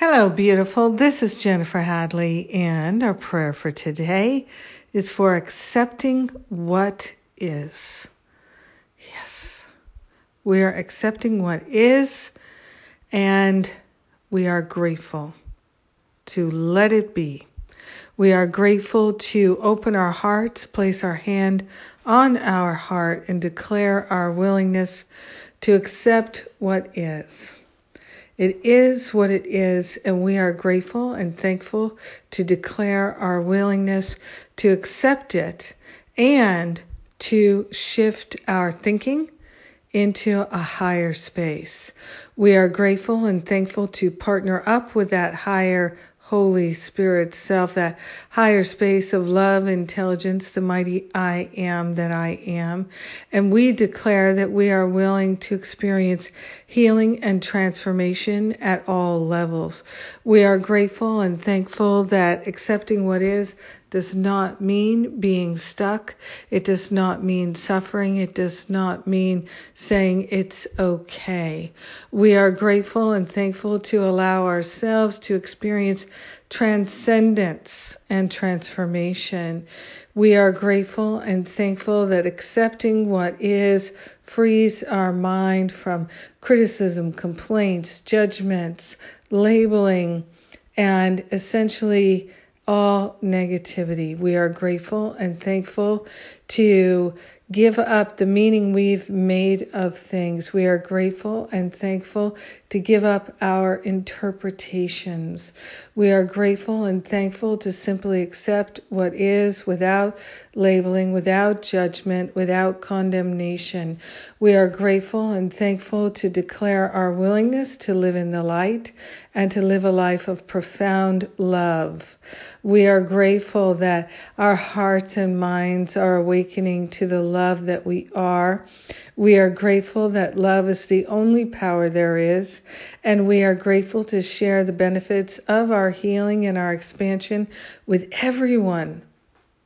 Hello, beautiful. This is Jennifer Hadley, and our prayer for today is for accepting what is. Yes, we are accepting what is, and we are grateful to let it be. We are grateful to open our hearts, place our hand on our heart, and declare our willingness to accept what is. It is what it is, and we are grateful and thankful to declare our willingness to accept it and to shift our thinking into a higher space. We are grateful and thankful to partner up with that higher Holy Spirit self, that higher space of love, intelligence, the mighty I am that I am. And we declare that we are willing to experience healing and transformation at all levels. We are grateful and thankful that accepting what is does not mean being stuck. It does not mean suffering. It does not mean saying it's okay. We are grateful and thankful to allow ourselves to experience transcendence and transformation. We are grateful and thankful that accepting what is frees our mind from criticism, complaints, judgments, labeling, and essentially all negativity. We are grateful and thankful to give up the meaning we've made of things. We are grateful and thankful to give up our interpretations. We are grateful and thankful to simply accept what is without labeling, without judgment, without condemnation. We are grateful and thankful to declare our willingness to live in the light and to live a life of profound love. We are grateful that our hearts and minds are awakening to the love that we are. We are grateful that love is the only power there is, and we are grateful to share the benefits of our healing and our expansion with everyone,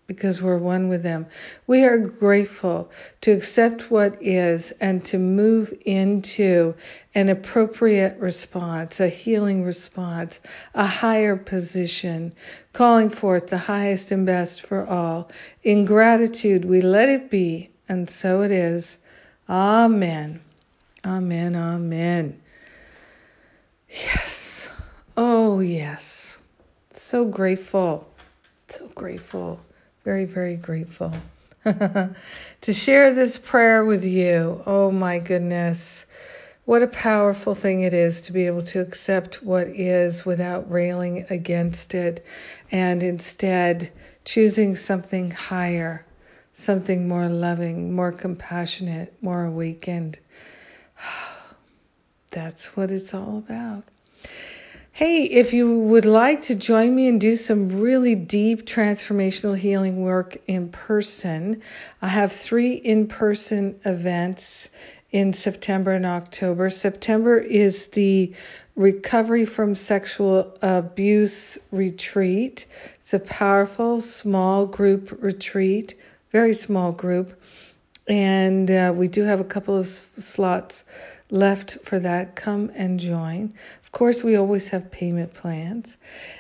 because we're one with them. We are grateful to accept what is and to move into an appropriate response, a healing response, a higher position, calling forth the highest and best for all. In gratitude, we let it be, and so it is. Amen. Amen, amen. Yes. Oh, yes. So grateful. So grateful. Very, very grateful to share this prayer with you. Oh my goodness. What a powerful thing it is to be able to accept what is without railing against it, and instead choosing something higher, something more loving, more compassionate, more awakened. That's what it's all about. Hey, if you would like to join me and do some really deep transformational healing work in person, I have 3 in-person events in September and October. September is the Recovery from Sexual Abuse Retreat. It's a powerful, small group retreat, very small group. And we do have a couple of slots left for that. Come and join. Of course, we always have payment plans.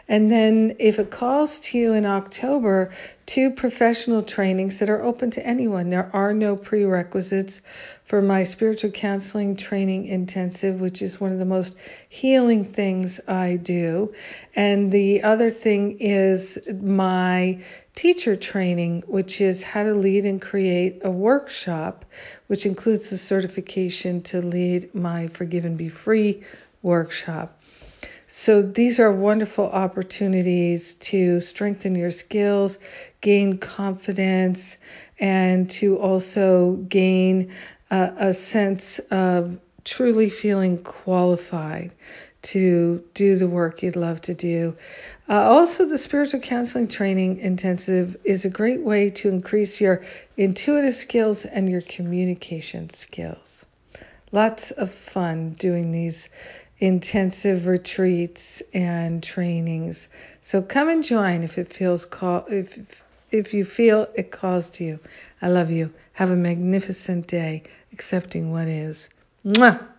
And then if it calls to you in October, 2 professional trainings that are open to anyone. There are no prerequisites for my spiritual counseling training intensive, which is one of the most healing things I do. And the other thing is my teacher training, which is how to lead and create a workshop, which includes the certification to lead my Forgive and Be Free workshop. So these are wonderful opportunities to strengthen your skills, gain confidence, and to also gain a sense of truly feeling qualified to do the work you'd love to do. Also, the Spiritual Counseling Training Intensive is a great way to increase your intuitive skills and your communication skills. Lots of fun doing these intensive retreats and trainings. So come and join if you feel it calls to you. I love you. Have a magnificent day accepting what is. Mwah!